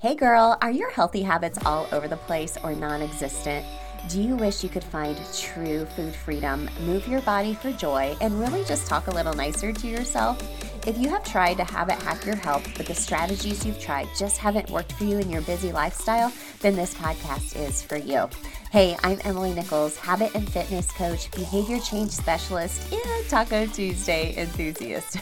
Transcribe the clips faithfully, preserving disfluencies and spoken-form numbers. Hey girl, are your healthy habits all over the place or non-existent? Do you wish you could find true food freedom, move your body for joy, and really just talk a little nicer to yourself? If you have tried to habit hack your health, but the strategies you've tried just haven't worked for you in your busy lifestyle, then this podcast is for you. Hey, I'm Emily Nichols, habit and fitness coach, behavior change specialist, and Taco Tuesday enthusiast.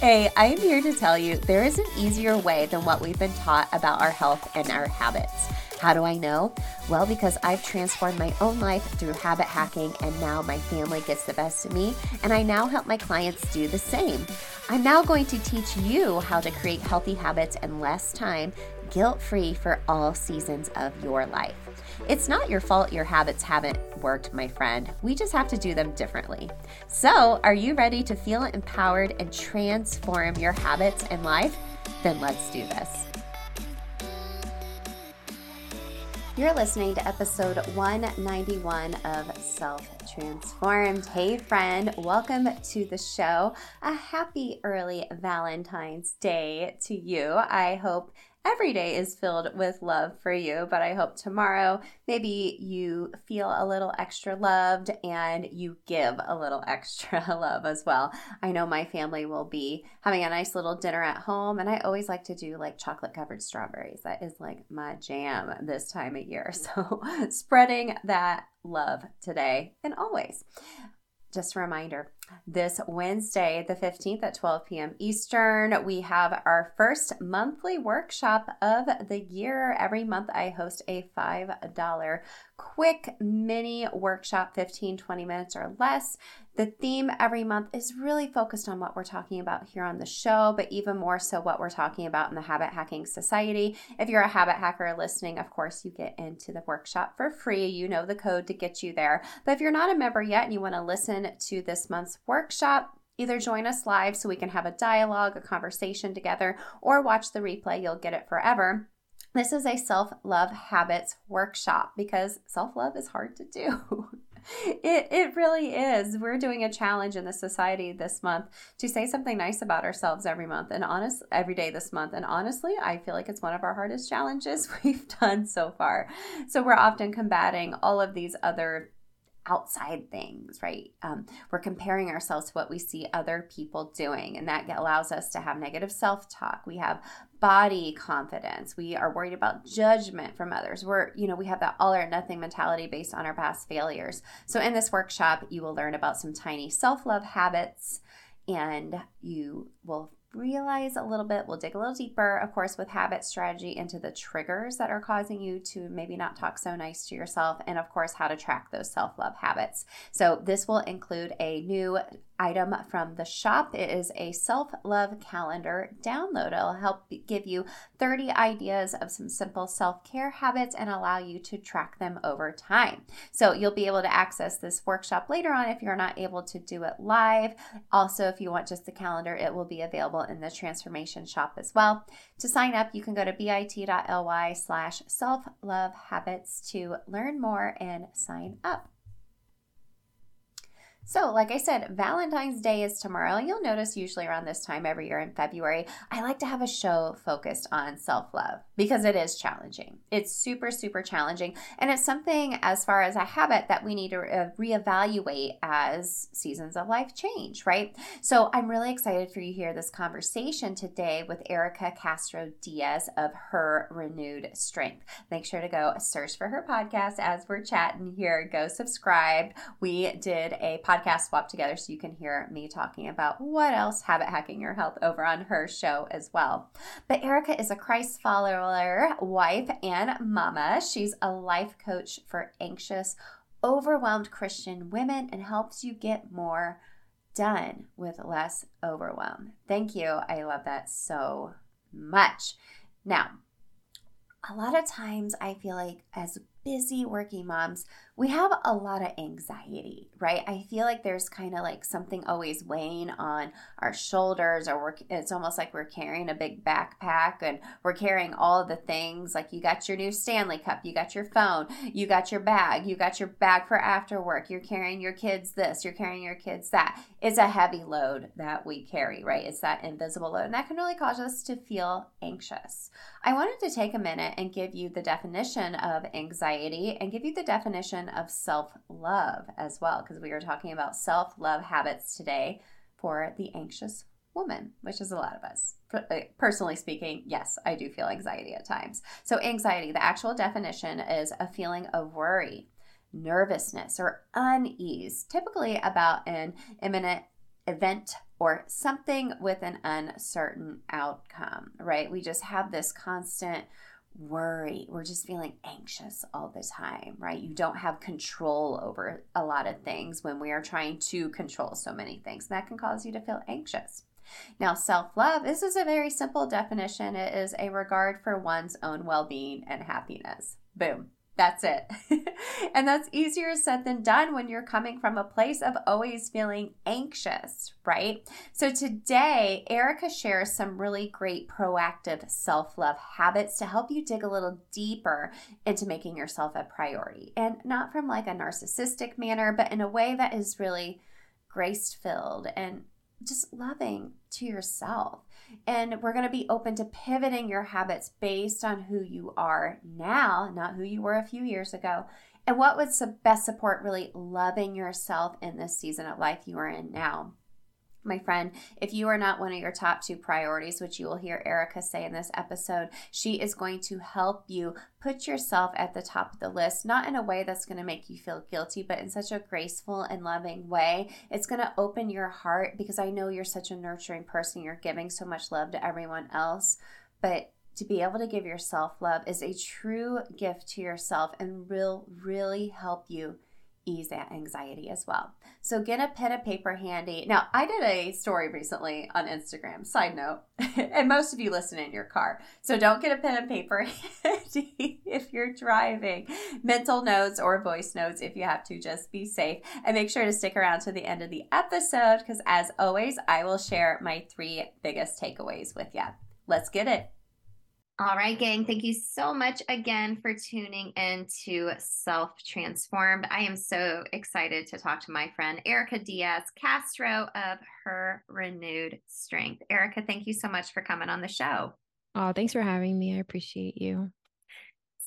Hey, I am here to tell you there is an easier way than what we've been taught about our health and our habits. How do I know? Well, because I've transformed my own life through habit hacking, and now my family gets the best of me, and I now help my clients do the same. I'm now going to teach you how to create healthy habits in less time, guilt-free for all seasons of your life. It's not your fault your habits haven't worked, my friend. We just have to do them differently. So, are you ready to feel empowered and transform your habits and life? Then let's do this. You're listening to episode one ninety-one of Self-Transformed. Hey friend, welcome to the show. A happy early Valentine's Day to you. I hope every day is filled with love for you, but I hope tomorrow maybe you feel a little extra loved and you give a little extra love as well. I know my family will be having a nice little dinner at home, and I always like to do like chocolate covered strawberries. That is like my jam this time of year. So spreading that love today and always. Just a reminder, this Wednesday, the fifteenth at twelve p.m. Eastern, we have our first monthly workshop of the year. Every month I host a five dollar quick mini workshop, fifteen, twenty minutes or less. The theme every month is really focused on what we're talking about here on the show, but even more so what we're talking about in the Habit Hacking Society. If you're a habit hacker listening, of course, you get into the workshop for free. You know the code to get you there. But if you're not a member yet and you want to listen to this month's workshop, either join us live so we can have a dialogue, a conversation together, or watch the replay. You'll get it forever. This is a self-love habits workshop because self-love is hard to do. It it really is. We're doing a challenge in the society this month to say something nice about ourselves every month and honest every day this month. And honestly, I feel like it's one of our hardest challenges we've done so far. So we're often combating all of these other outside things, right? Um, we're comparing ourselves to what we see other people doing, and that allows us to have negative self-talk. We have body confidence. We are worried about judgment from others. We're, you know, we have that all or nothing mentality based on our past failures. So in this workshop, you will learn about some tiny self-love habits, and you will realize a little bit. We'll dig a little deeper, of course, with habit strategy into the triggers that are causing you to maybe not talk so nice to yourself, and of course, how to track those self-love habits. So this will include a new item from the shop. It is a self-love calendar download. It'll help give you thirty ideas of some simple self-care habits and allow you to track them over time. So you'll be able to access this workshop later on if you're not able to do it live. Also, if you want just the calendar, it will be available in the transformation shop as well. To sign up, you can go to bit.ly slash self-love habits to learn more and sign up. So like I said, Valentine's Day is tomorrow. You'll notice usually around this time every year in February, I like to have a show focused on self-love because it is challenging. It's super, super challenging. And it's something as far as a habit that we need to reevaluate as seasons of life change, right? So I'm really excited for you to hear this conversation today with Erica Castro Diaz of Her Renewed Strength. Make sure to go search for her podcast as we're chatting here. Go subscribe. We did a podcast podcast swap together so you can hear me talking about what else habit hacking your health over on her show as well. But Erica is a Christ follower, wife, and mama. She's a life coach for anxious, overwhelmed Christian women and helps you get more done with less overwhelm. Thank you. I love that so much. Now, a lot of times I feel like as busy working moms, we have a lot of anxiety, right? I feel like there's kind of like something always weighing on our shoulders, or we're, it's almost like we're carrying a big backpack and we're carrying all the things. Like you got your new Stanley cup, you got your phone, you got your bag, you got your bag for after work, you're carrying your kids this, you're carrying your kids that. It's a heavy load that we carry, right? It's that invisible load, and that can really cause us to feel anxious. I wanted to take a minute and give you the definition of anxiety and give you the definition of self-love as well, because we are talking about self-love habits today for the anxious woman, which is a lot of us. Personally speaking, yes, I do feel anxiety at times. So anxiety, the actual definition is a feeling of worry, nervousness, or unease, typically about an imminent event or something with an uncertain outcome, right? We just have this constant worry. We're just feeling anxious all the time, right? You don't have control over a lot of things when we are trying to control so many things. That can cause you to feel anxious. Now, self-love, this is a very simple definition. It is a regard for one's own well-being and happiness. Boom. That's it. And that's easier said than done when you're coming from a place of always feeling anxious, right? So today, Erica shares some really great proactive self-love habits to help you dig a little deeper into making yourself a priority. And not from like a narcissistic manner, but in a way that is really grace-filled and just loving to yourself. And we're going to be open to pivoting your habits based on who you are now, not who you were a few years ago, and what would best support really loving yourself in this season of life you are in now. My friend, if you are not one of your top two priorities, which you will hear Erica say in this episode, she is going to help you put yourself at the top of the list, not in a way that's going to make you feel guilty, but in such a graceful and loving way. It's going to open your heart, because I know you're such a nurturing person. You're giving so much love to everyone else, but to be able to give yourself love is a true gift to yourself and will really help you ease that anxiety as well. So get a pen and paper handy. Now, I did a story recently on Instagram, side note, and most of you listen in your car. So don't get a pen and paper handy if you're driving. Mental notes or voice notes if you have to, just be safe. And make sure to stick around to the end of the episode, because as always, I will share my three biggest takeaways with you. Let's get it. All right, gang, thank you so much again for tuning in to Self-Transformed. I am so excited to talk to my friend, Erica Diaz Castro of Her Renewed Strength. Erica, thank you so much for coming on the show. Oh, thanks for having me. I appreciate you.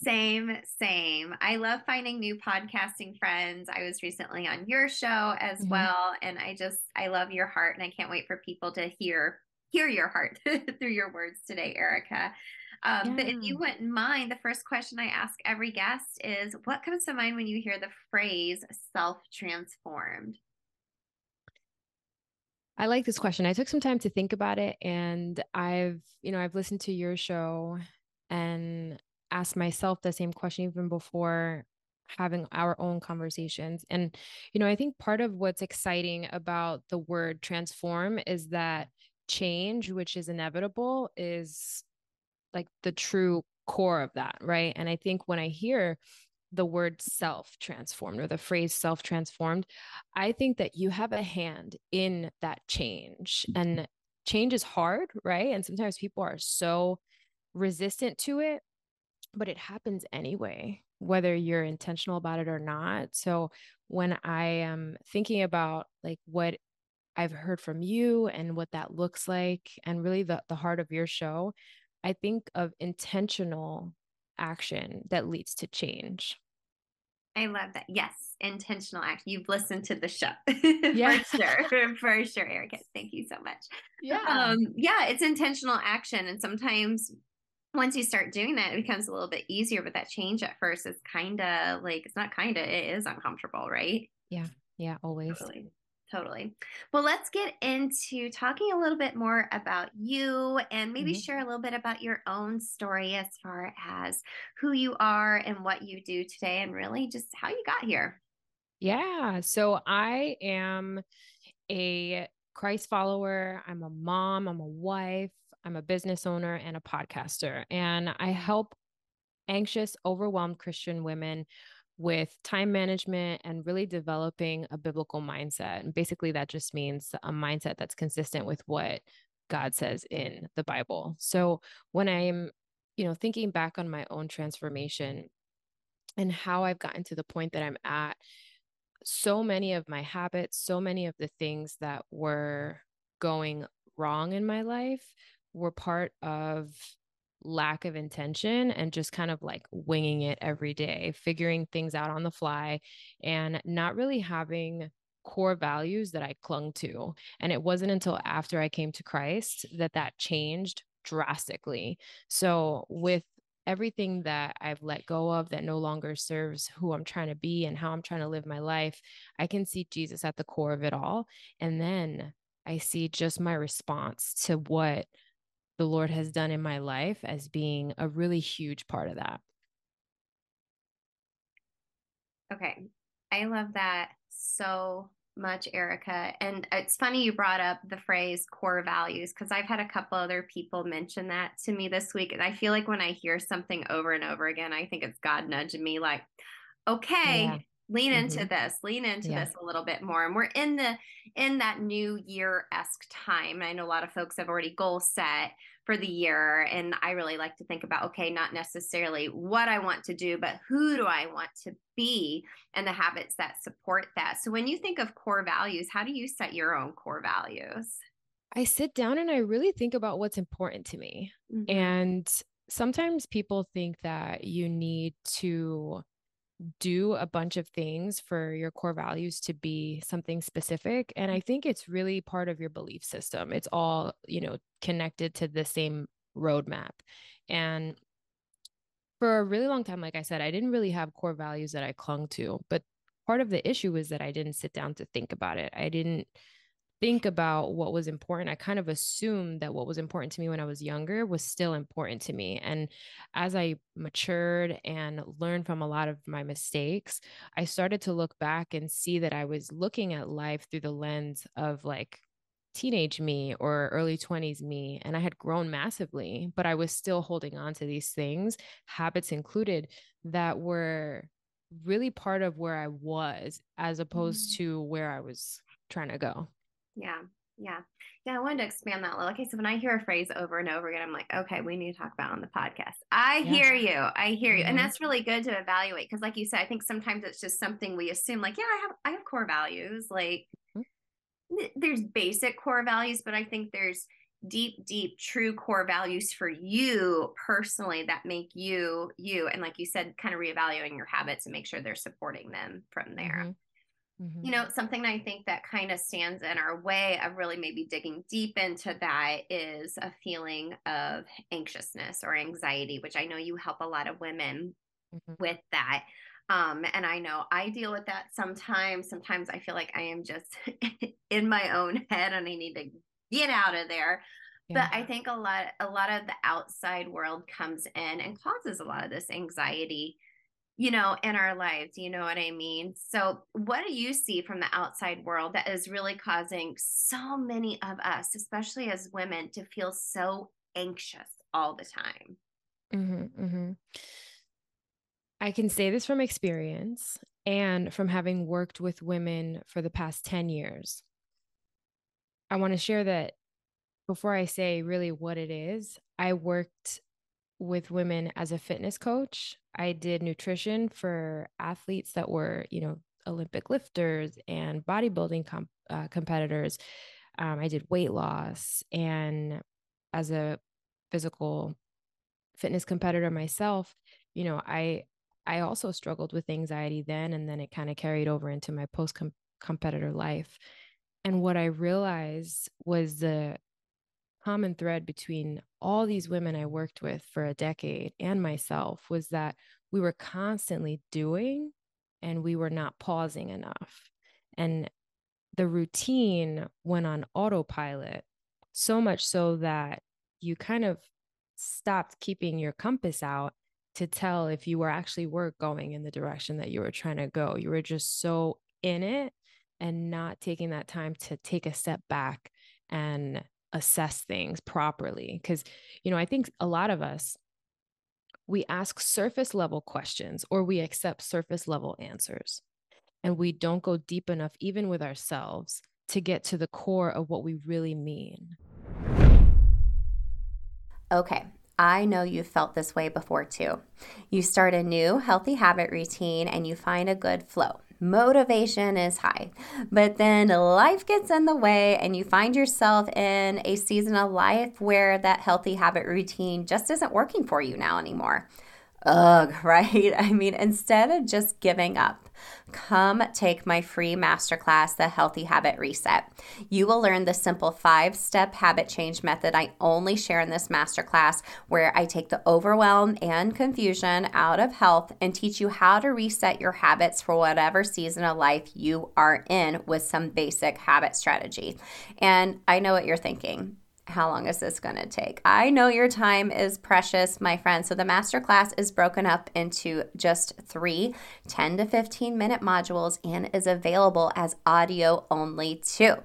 Same, same. I love finding new podcasting friends. I was recently on your show as mm-hmm. well, and I just, I love your heart, and I can't wait for people to hear, hear your heart through your words today, Erica. Um, yeah. But if you wouldn't mind, the first question I ask every guest is, what comes to mind when you hear the phrase self-transformed? I like this question. I took some time to think about it, and I've, you know, I've listened to your show and asked myself the same question even before having our own conversations. And, you know, I think part of what's exciting about the word transform is that change, which is inevitable, is like the true core of that, right? And I think when I hear the word self-transformed or the phrase self-transformed, I think that you have a hand in that change. And change is hard, right? And sometimes people are so resistant to it, but it happens anyway, whether you're intentional about it or not. So when I am thinking about like what I've heard from you and what that looks like, and really the, the heart of your show, I think of intentional action that leads to change. I love that. Yes. Intentional action. You've listened to the show. Yeah. For sure. For sure, Erica. Thank you so much. Yeah. Um, yeah. It's intentional action. And sometimes once you start doing that, it becomes a little bit easier, but that change at first is kind of like, it's not kind of, it is uncomfortable, right? Yeah. Yeah. Always. Totally. Totally. Well, let's get into talking a little bit more about you, and maybe mm-hmm. share a little bit about your own story as far as who you are and what you do today, and really just how you got here. Yeah. So I am a Christ follower. I'm a mom. I'm a wife. I'm a business owner and a podcaster, and I help anxious, overwhelmed Christian women with time management and really developing a biblical mindset. And basically that just means a mindset that's consistent with what God says in the Bible. So when I'm, you know, thinking back on my own transformation and how I've gotten to the point that I'm at, so many of my habits, so many of the things that were going wrong in my life were part of lack of intention and just kind of like winging it every day, figuring things out on the fly and not really having core values that I clung to. And it wasn't until after I came to Christ that that changed drastically. So with everything that I've let go of that no longer serves who I'm trying to be and how I'm trying to live my life, I can see Jesus at the core of it all. And then I see just my response to what the Lord has done in my life as being a really huge part of that. Okay. I love that so much, Erica. And it's funny you brought up the phrase core values, because I've had a couple other people mention that to me this week. And I feel like when I hear something over and over again, I think it's God nudging me like, okay, yeah. lean mm-hmm. into this, lean into yeah. this a little bit more. And we're in the, in that new year-esque time. And I know a lot of folks have already goal set for the year. And I really like to think about, okay, not necessarily what I want to do, but who do I want to be and the habits that support that. So when you think of core values, how do you set your own core values? I sit down and I really think about what's important to me. Mm-hmm. And sometimes people think that you need to do a bunch of things for your core values to be something specific. And I think it's really part of your belief system. It's all, you know, connected to the same roadmap. And for a really long time, like I said, I didn't really have core values that I clung to, but part of the issue is that I didn't sit down to think about it. I didn't think about what was important. I kind of assumed that what was important to me when I was younger was still important to me. And as I matured and learned from a lot of my mistakes, I started to look back and see that I was looking at life through the lens of like teenage me or early twenties me. And I had grown massively, but I was still holding on to these things, habits included, that were really part of where I was as opposed to where I was trying to go. Yeah. Yeah. Yeah. I wanted to expand that a little. Okay. So when I hear a phrase over and over again, I'm like, okay, we need to talk about it on the podcast. I yeah. hear you. I hear you. Mm-hmm. And that's really good to evaluate. Cause like you said, I think sometimes it's just something we assume like, yeah, I have, I have core values. Like mm-hmm. th- there's basic core values, but I think there's deep, deep, true core values for you personally that make you, you. And like you said, kind of reevaluating your habits and make sure they're supporting them from there. Mm-hmm. You know, something I think that kind of stands in our way of really maybe digging deep into that is a feeling of anxiousness or anxiety, which I know you help a lot of women mm-hmm. with that. Um, and I know I deal with that sometimes. Sometimes I feel like I am just in my own head and I need to get out of there. Yeah. But I think a lot, a lot of the outside world comes in and causes a lot of this anxiety, you know, in our lives, you know what I mean? So what do you see from the outside world that is really causing so many of us, especially as women, to feel so anxious all the time? Mm-hmm, mm-hmm. I can say this from experience and from having worked with women for the past ten years. I want to share that before I say really what it is, I worked with women as a fitness coach. I did nutrition for athletes that were, you know, Olympic lifters and bodybuilding comp- uh, competitors. Um, I did weight loss. And as a physical fitness competitor myself, you know, I, I also struggled with anxiety then, and then it kind of carried over into my post competitor life. And what I realized was the common thread between all these women I worked with for a decade and myself was that we were constantly doing and we were not pausing enough. And the routine went on autopilot so much so that you kind of stopped keeping your compass out to tell if you were actually were going in the direction that you were trying to go. You were just so in it and not taking that time to take a step back and assess things properly. Cause, you know, I think a lot of us we ask surface level questions or we accept surface level answers. And we don't go deep enough, even with ourselves, to get to the core of what we really mean. Okay, I know you've felt this way before too. You start a new healthy habit routine and you find a good flow. Motivation is high, but then life gets in the way and you find yourself in a season of life where that healthy habit routine just isn't working for you now anymore. Ugh, right? I mean, instead of just giving up, come take my free masterclass, The Healthy Habit Reset. You will learn the simple five-step habit change method I only share in this masterclass, where I take the overwhelm and confusion out of health and teach you how to reset your habits for whatever season of life you are in with some basic habit strategy. And I know what you're thinking. How long is this going to take? I know your time is precious, my friend. So the masterclass is broken up into just three ten to fifteen minute modules and is available as audio only too.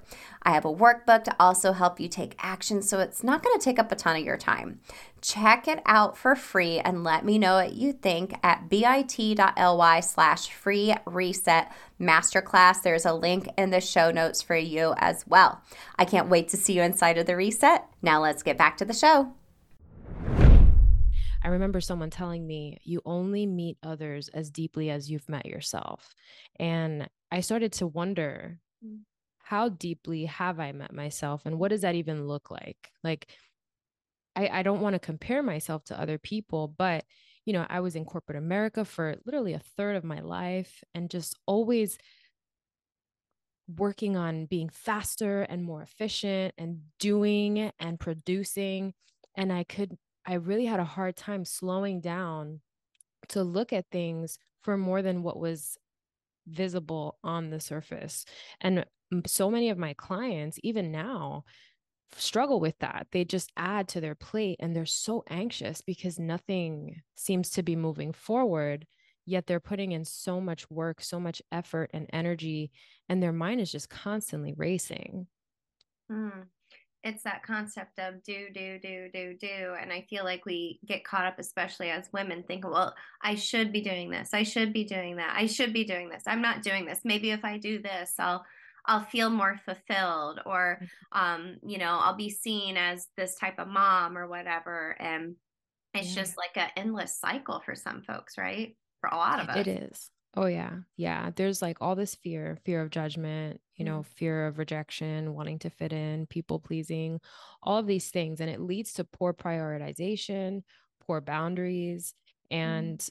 I have a workbook to also help you take action, so it's not going to take up a ton of your time. Check it out for free and let me know what you think at bit.ly slash free reset masterclass. There's a link in the show notes for you as well. I can't wait to see you inside of the reset. Now let's get back to the show. I remember someone telling me, you only meet others as deeply as you've met yourself. And I started to wonder, how deeply have I met myself? And what does that even look like? Like, I, I don't want to compare myself to other people, but, you know, I was in corporate America for literally a third of my life and just always working on being faster and more efficient and doing and producing. And I could, I really had a hard time slowing down to look at things for more than what was visible on the surface. And so many of my clients, even now, struggle with that. They just add to their plate and they're so anxious because nothing seems to be moving forward, yet they're putting in so much work, so much effort and energy, and their mind is just constantly racing. Mm. It's that concept of do, do, do, do, do. And I feel like we get caught up, especially as women, thinking, well, I should be doing this. I should be doing that. I should be doing this. I'm not doing this. Maybe if I do this, I'll I'll feel more fulfilled, or, um, you know, I'll be seen as this type of mom or whatever. And it's yeah. just like an endless cycle for some folks, right? For a lot of us. It is. Oh yeah. Yeah. There's like all this fear, fear of judgment, you know, fear of rejection, wanting to fit in, people pleasing, all of these things. And it leads to poor prioritization, poor boundaries, and mm.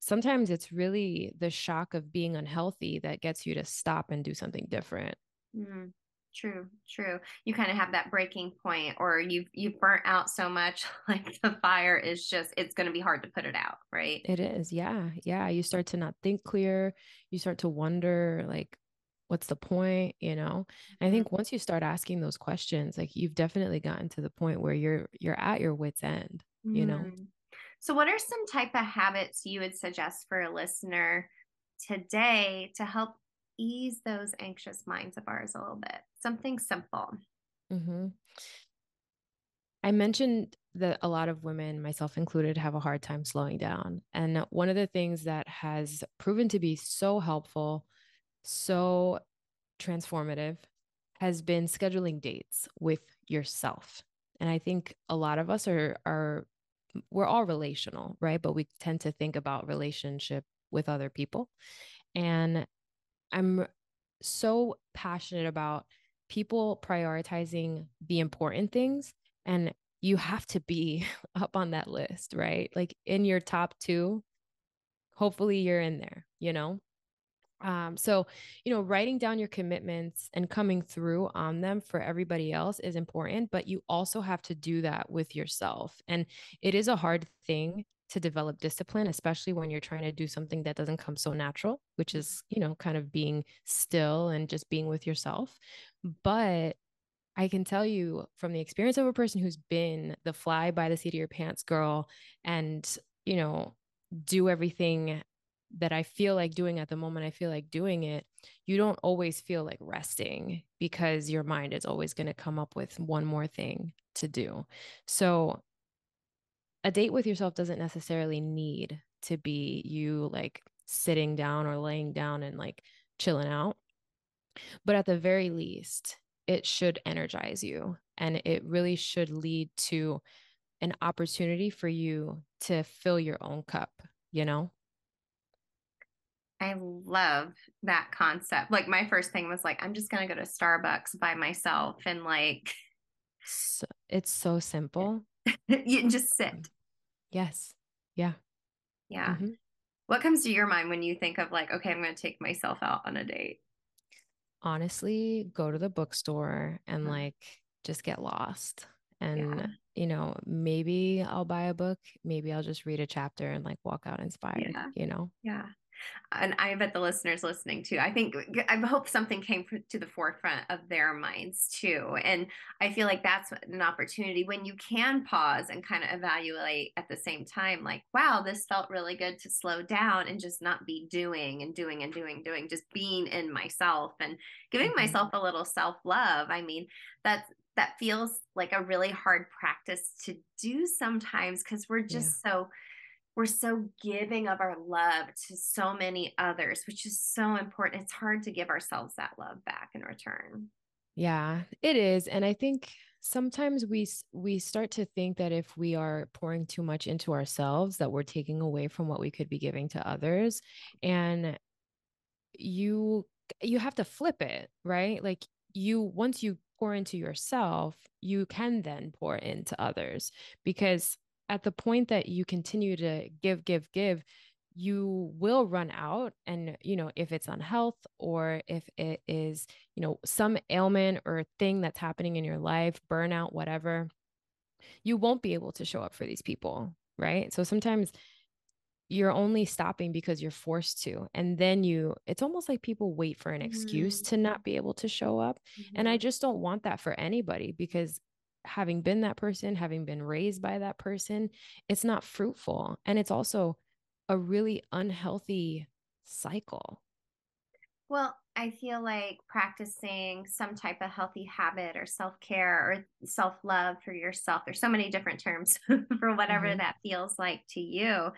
sometimes it's really the shock of being unhealthy that gets you to stop and do something different. Mm, true, true. You kind of have that breaking point, or you've, you've burnt out so much, like the fire is just, it's going to be hard to put it out, right? It is. Yeah. Yeah. You start to not think clear. You start to wonder, like, what's the point? You know, and I think once you start asking those questions, like, you've definitely gotten to the point where you're, you're at your wit's end, mm. you know? So what are some type of habits you would suggest for a listener today to help ease those anxious minds of ours a little bit? Something simple. Mm-hmm. I mentioned that a lot of women, myself included, have a hard time slowing down. And one of the things that has proven to be so helpful, so transformative, has been scheduling dates with yourself. And I think a lot of us are, are, we're all relational, right? But we tend to think about relationship with other people. And I'm so passionate about people prioritizing the important things. And you have to be up on that list, right? Like in your top two, hopefully you're in there, you know? Um, so, you know, writing down your commitments and coming through on them for everybody else is important, but you also have to do that with yourself. And it is a hard thing to develop discipline, especially when you're trying to do something that doesn't come so natural, which is, you know, kind of being still and just being with yourself. But I can tell you from the experience of a person who's been the fly by the seat of your pants girl and, you know, do everything that I feel like doing at the moment, I feel like doing it, you don't always feel like resting because your mind is always going to come up with one more thing to do. So a date with yourself doesn't necessarily need to be you like sitting down or laying down and like chilling out. But at the very least, it should energize you, and it really should lead to an opportunity for you to fill your own cup, you know? I love that concept. Like my first thing was like, I'm just going to go to Starbucks by myself and like. So, it's so simple. You can just sit. Yes. Yeah. Yeah. Mm-hmm. What comes to your mind when you think of like, okay, I'm going to take myself out on a date? Honestly, go to the bookstore and like just get lost. And, yeah. you know, maybe I'll buy a book. Maybe I'll just read a chapter and like walk out inspired, yeah. you know? Yeah. And I bet the listeners listening too, I think, I hope something came to the forefront of their minds too. And I feel like that's an opportunity when you can pause and kind of evaluate at the same time, like, wow, this felt really good to slow down and just not be doing and doing and doing, doing, just being in myself and giving mm-hmm. myself a little self-love. I mean, that's, that feels like a really hard practice to do sometimes because we're just yeah. so We're so giving of our love to so many others, which is so important. It's hard to give ourselves that love back in return. Yeah, it is. And I think sometimes we, we start to think that if we are pouring too much into ourselves, that we're taking away from what we could be giving to others. And you, you have to flip it, right? Like you, once you pour into yourself, you can then pour into others, because at the point that you continue to give, give, give, you will run out. And, you know, if it's on health or if it is, you know, some ailment or thing that's happening in your life, burnout, whatever, you won't be able to show up for these people. Right. So sometimes you're only stopping because you're forced to. And then you, it's almost like people wait for an excuse mm-hmm. to not be able to show up. Mm-hmm. And I just don't want that for anybody, because having been that person, having been raised by that person, it's not fruitful. And it's also a really unhealthy cycle. Well, I feel like practicing some type of healthy habit or self-care or self-love for yourself. There's so many different terms for whatever mm-hmm. that feels like to you.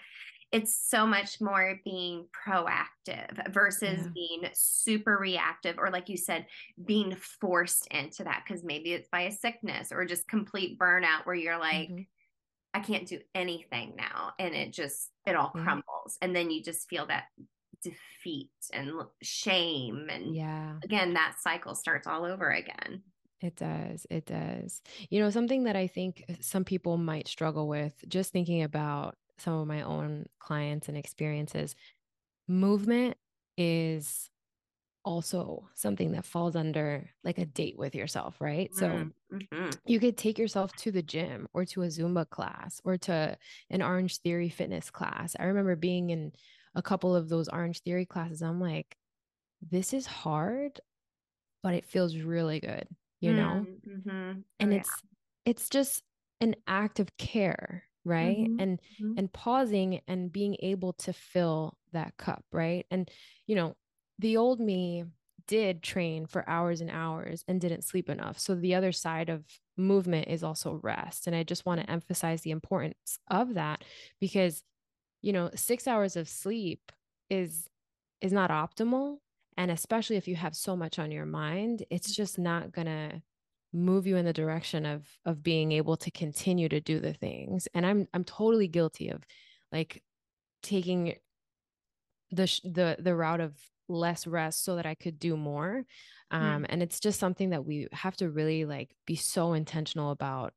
It's so much more being proactive versus yeah. being super reactive, or like you said, being forced into that, because maybe it's by a sickness or just complete burnout where you're like, mm-hmm. I can't do anything now. And it just, it all yeah. crumbles. And then you just feel that defeat and shame. And yeah. again, that cycle starts all over again. It does. It does. You know, something that I think some people might struggle with, just thinking about some of my own clients and experiences, movement is also something that falls under like a date with yourself, right? Mm-hmm. So mm-hmm. you could take yourself to the gym or to a Zumba class or to an Orange Theory fitness class. I remember being in a couple of those Orange Theory classes. I'm like, this is hard, but it feels really good, you mm-hmm. know? Mm-hmm. And yeah. it's, it's just an act of care, right? Mm-hmm. And, mm-hmm. and pausing and being able to fill that cup. Right. And, you know, the old me did train for hours and hours and didn't sleep enough. So the other side of movement is also rest. And I just want to emphasize the importance of that, because, you know, six hours of sleep is, is not optimal. And especially if you have so much on your mind, it's just not going to move you in the direction of, of being able to continue to do the things. And I'm, I'm totally guilty of like taking the, sh- the, the route of less rest so that I could do more. Um, mm. And it's just something that we have to really like be so intentional about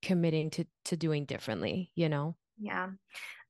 committing to, to doing differently, you know? Yeah.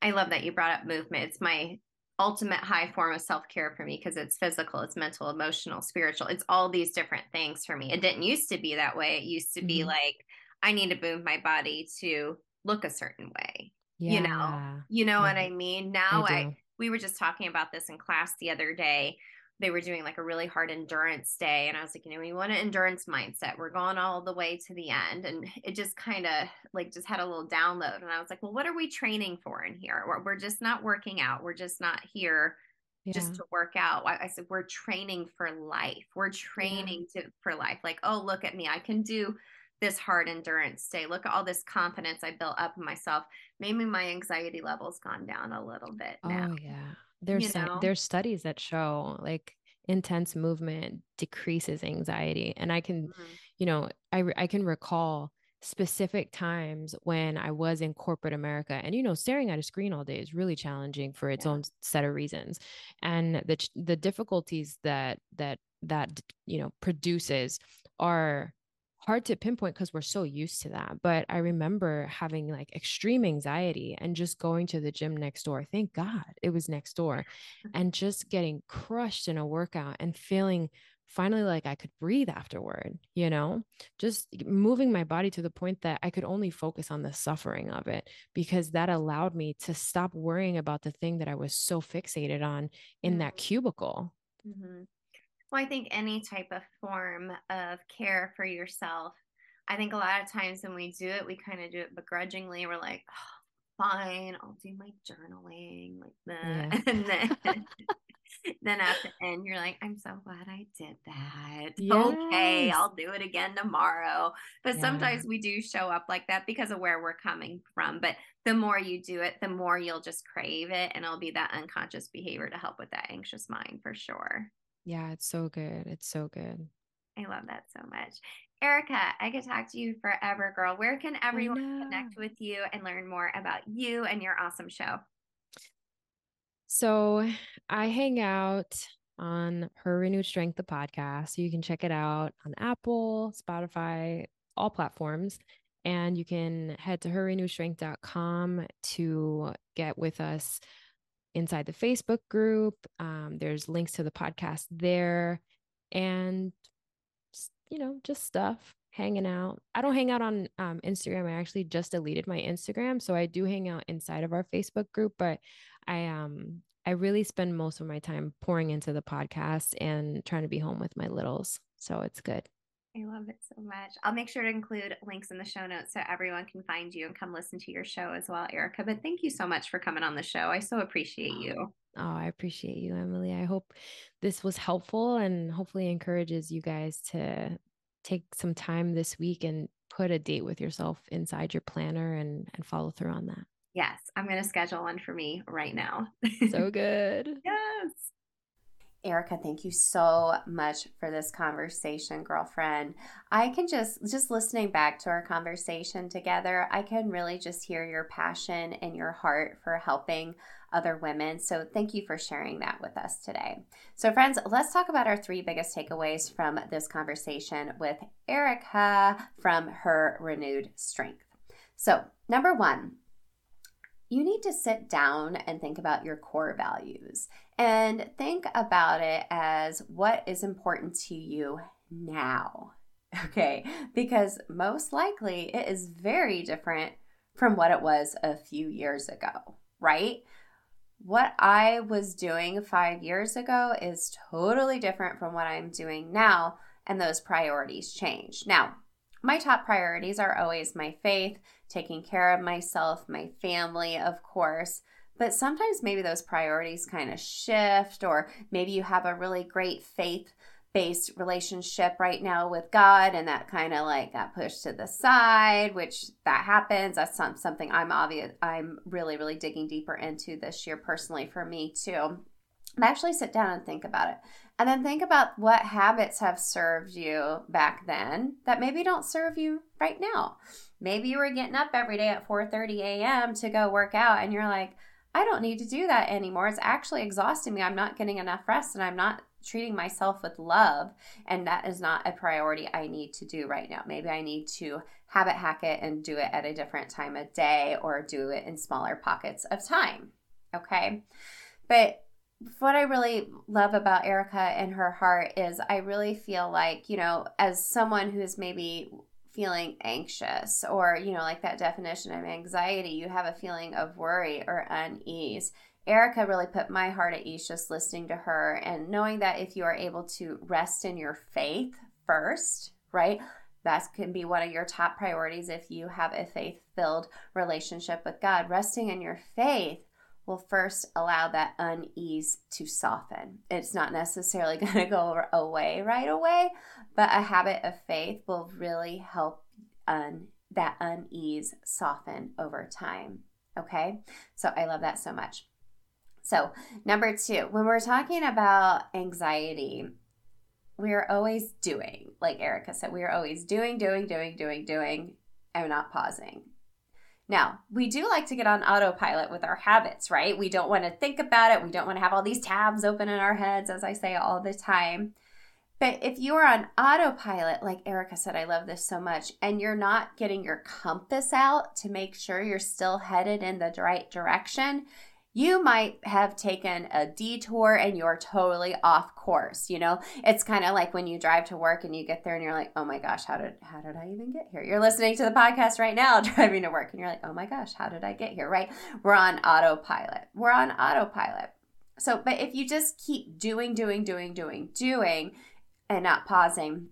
I love that you brought up movement. It's my ultimate high form of self-care for me, because it's physical, it's mental, emotional, spiritual. It's all these different things for me. It didn't used to be that way. It used to be mm-hmm. like, I need to move my body to look a certain way, yeah. you know, you know yeah. what I mean? Now I, I, we were just talking about this in class the other day. They were doing like a really hard endurance day. And I was like, you know, we want an endurance mindset. We're going all the way to the end. And it just kind of like just had a little download. And I was like, well, what are we training for in here? We're, we're just not working out. We're just not here yeah. just to work out. I, I said, we're training for life. We're training yeah. to for life. Like, oh, look at me. I can do this hard endurance day. Look at all this confidence I built up in myself. Maybe my anxiety level's gone down a little bit now. Oh yeah. There's, some, there's studies that show like intense movement decreases anxiety. And I can, mm-hmm. you know, I, I can recall specific times when I was in corporate America and, you know, staring at a screen all day is really challenging for its yeah. own set of reasons. And the, the difficulties that, that, that, you know, produces are hard to pinpoint because we're so used to that. But I remember having like extreme anxiety and just going to the gym next door. Thank God it was next door, and just getting crushed in a workout and feeling finally like I could breathe afterward, you know, just moving my body to the point that I could only focus on the suffering of it, because that allowed me to stop worrying about the thing that I was so fixated on in mm-hmm. that cubicle. Mm-hmm. Well, I think any type of form of care for yourself, I think a lot of times when we do it, we kind of do it begrudgingly. We're like, oh, fine, I'll do my journaling like that. Yeah. And then, then at the end, you're like, I'm so glad I did that. Yes. Okay, I'll do it again tomorrow. But yeah. sometimes we do show up like that because of where we're coming from. But the more you do it, the more you'll just crave it. And it'll be that unconscious behavior to help with that anxious mind for sure. Yeah, it's so good. It's so good. I love that so much. Erica, I could talk to you forever, girl. Where can everyone connect with you and learn more about you and your awesome show? So I hang out on Her Renewed Strength, the podcast. So you can check it out on Apple, Spotify, all platforms. And you can head to her renewed strength dot com to get with us inside the Facebook group. Um, there's links to the podcast there, and, you know, just stuff, hanging out. I don't hang out on um, Instagram. I actually just deleted my Instagram. So I do hang out inside of our Facebook group, but I, um, I really spend most of my time pouring into the podcast and trying to be home with my littles. So it's good. I love it so much. I'll make sure to include links in the show notes so everyone can find you and come listen to your show as well, Erica. But thank you so much for coming on the show. I so appreciate you. Oh, I appreciate you, Emily. I hope this was helpful and hopefully encourages you guys to take some time this week and put a date with yourself inside your planner and, and follow through on that. Yes. I'm going to schedule one for me right now. So good. Yes. Erica, thank you so much for this conversation, girlfriend. I can just, just listening back to our conversation together, I can really just hear your passion and your heart for helping other women. So thank you for sharing that with us today. So friends, let's talk about our three biggest takeaways from this conversation with Erica from Her Renewed Strength. So number one, you need to sit down and think about your core values and think about it as what is important to you now, okay? Because most likely it is very different from what it was a few years ago, right? What I was doing five years ago is totally different from what I'm doing now, and those priorities change. Now, my top priorities are always my faith, taking care of myself, my family, of course. But sometimes maybe those priorities kind of shift, or maybe you have a really great faith-based relationship right now with God, and that kind of like got pushed to the side, which that happens. That's something I'm obvious. I'm really, really digging deeper into this year personally for me too. But actually sit down and think about it. And then think about what habits have served you back then that maybe don't serve you right now. Maybe you were getting up every day at four thirty a.m. to go work out, and you're like, I don't need to do that anymore. It's actually exhausting me. I'm not getting enough rest, and I'm not treating myself with love, and that is not a priority I need to do right now. Maybe I need to habit hack it and do it at a different time of day, or do it in smaller pockets of time, okay? But what I really love about Erica and her heart is I really feel like, you know, as someone who's maybe feeling anxious, or, you know, like that definition of anxiety, you have a feeling of worry or unease. Erica really put my heart at ease just listening to her and knowing that if you are able to rest in your faith first, right? That can be one of your top priorities if you have a faith-filled relationship with God. Resting in your faith will first allow that unease to soften. It's not necessarily going to go away right away, but a habit of faith will really help un, that unease soften over time. Okay? So I love that so much. So number two, when we're talking about anxiety, we're always doing, like Erica said, we are always doing, doing, doing, doing, doing, and not pausing. Now, we do like to get on autopilot with our habits, right? We don't want to think about it. We don't want to have all these tabs open in our heads, as I say all the time. But if you are on autopilot, like Erica said, I love this so much, and you're not getting your compass out to make sure you're still headed in the right direction, you might have taken a detour and you're totally off course. You know, it's kind of like when you drive to work and you get there and you're like, oh my gosh, how did how did I even get here? You're listening to the podcast right now, driving to work, and you're like, oh my gosh, how did I get here, right? We're on autopilot. We're on autopilot. So, but if you just keep doing, doing, doing, doing, doing, and not pausing,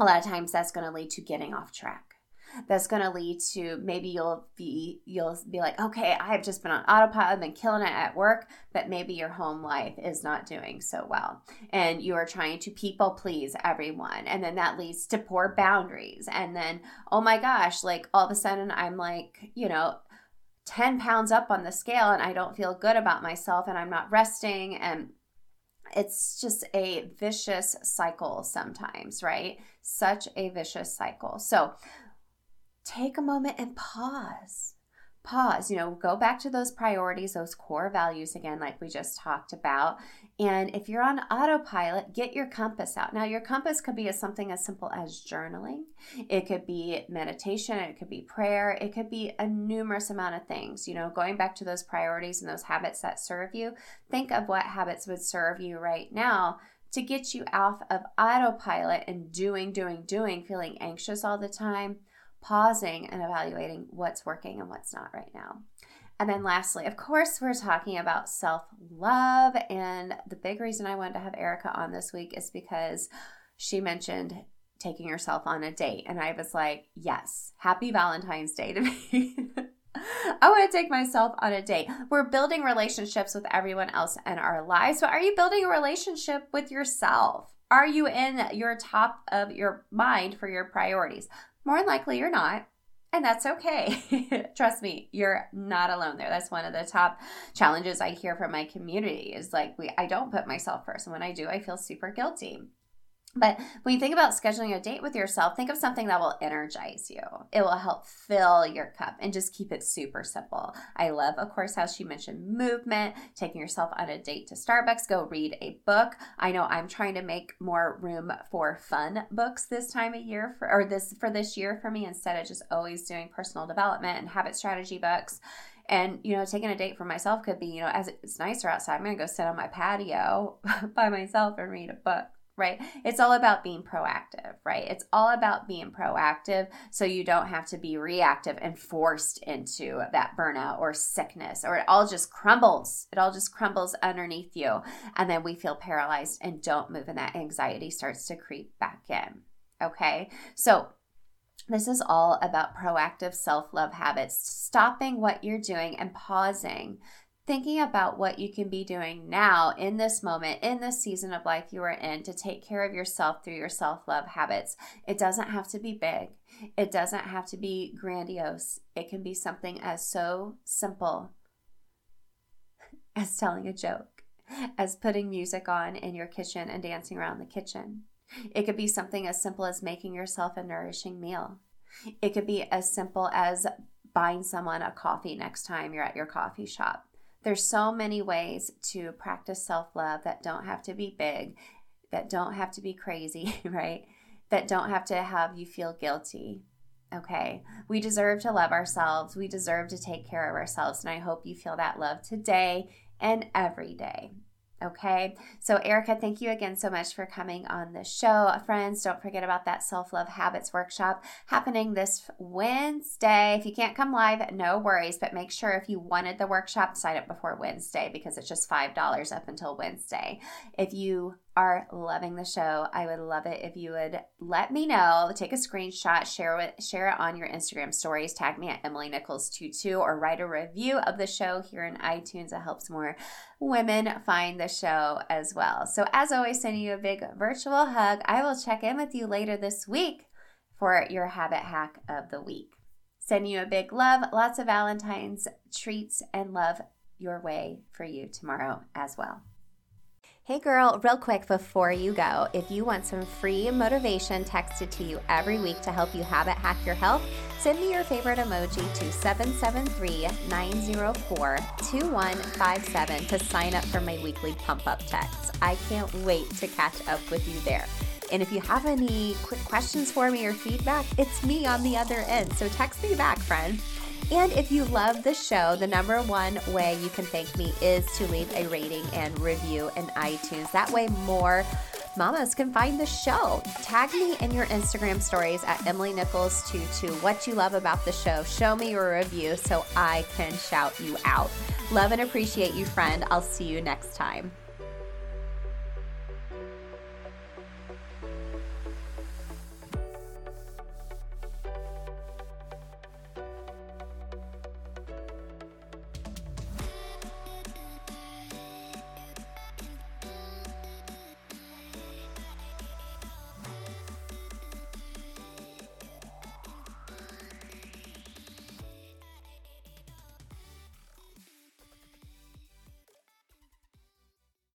a lot of times that's going to lead to getting off track. That's going to lead to maybe you'll be you'll be like, okay, I've just been on autopilot, I've been killing it at work, but maybe your home life is not doing so well, and you are trying to people please everyone, and then that leads to poor boundaries, and then oh my gosh, like all of a sudden I'm like, you know, ten pounds up on the scale, and I don't feel good about myself, and I'm not resting, and it's just a vicious cycle sometimes, right? Such a vicious cycle. So take a moment and pause, pause, you know, go back to those priorities, those core values again, like we just talked about. And if you're on autopilot, get your compass out. Now, your compass could be as something as simple as journaling. It could be meditation. It could be prayer. It could be a numerous amount of things, you know, going back to those priorities and those habits that serve you. Think of what habits would serve you right now to get you off of autopilot and doing, doing, doing, feeling anxious all the time. Pausing and evaluating what's working and what's not right now. And then lastly, of course, we're talking about self-love. And the big reason I wanted to have Erica on this week is because she mentioned taking herself on a date. And I was like, yes, happy Valentine's Day to me. I want to take myself on a date. We're building relationships with everyone else in our lives. So are you building a relationship with yourself? Are you in your top of your mind for your priorities? More than likely you're not, and that's okay. Trust me, you're not alone there. That's one of the top challenges I hear from my community is like, we I don't put myself first, and when I do, I feel super guilty. But when you think about scheduling a date with yourself, think of something that will energize you. It will help fill your cup, and just keep it super simple. I love, of course, how she mentioned movement, taking yourself on a date to Starbucks, go read a book. I know I'm trying to make more room for fun books this time of year for, or this for this year for me, instead of just always doing personal development and habit strategy books. And, you know, taking a date for myself could be, you know, as it's nicer outside, I'm going to go sit on my patio by myself and read a book. Right? It's all about being proactive, right? It's all about being proactive so you don't have to be reactive and forced into that burnout or sickness, or it all just crumbles. It all just crumbles underneath you. And then we feel paralyzed and don't move, and that anxiety starts to creep back in. Okay? So this is all about proactive self-love habits, stopping what you're doing and pausing. Thinking about what you can be doing now in this moment, in this season of life you are in, to take care of yourself through your self-love habits. It doesn't have to be big. It doesn't have to be grandiose. It can be something as so simple as telling a joke, as putting music on in your kitchen and dancing around the kitchen. It could be something as simple as making yourself a nourishing meal. It could be as simple as buying someone a coffee next time you're at your coffee shop. There's so many ways to practice self-love that don't have to be big, that don't have to be crazy, right? That don't have to have you feel guilty, okay? We deserve to love ourselves. We deserve to take care of ourselves, and I hope you feel that love today and every day, okay? So Erica, thank you again so much for coming on the show. Friends, don't forget about that self-love habits workshop happening this Wednesday. If you can't come live, no worries, but make sure if you wanted the workshop, sign up before Wednesday, because it's just five dollars up until Wednesday. If you are loving the show, I would love it if you would let me know, take a screenshot, share with, share it on your Instagram stories, tag me at Emily Nichols twenty-two, or write a review of the show here in iTunes. It helps more women find the show as well. So as always, sending you a big virtual hug. I will check in with you later this week for your habit hack of the week. Send you a big love, lots of Valentine's treats, and love your way for you tomorrow as well. Hey girl, real quick before you go, if you want some free motivation texted to you every week to help you habit hack your health, send me your favorite emoji to seven seven three, nine zero four, two one five seven to sign up for my weekly pump up text. I can't wait to catch up with you there. And if you have any quick questions for me or feedback, it's me on the other end. So text me back, friend. And if you love the show, the number one way you can thank me is to leave a rating and review in iTunes. That way more mamas can find the show. Tag me in your Instagram stories at Emily Nichols two two, what you love about the show. Show me your review so I can shout you out. Love and appreciate you, friend. I'll see you next time.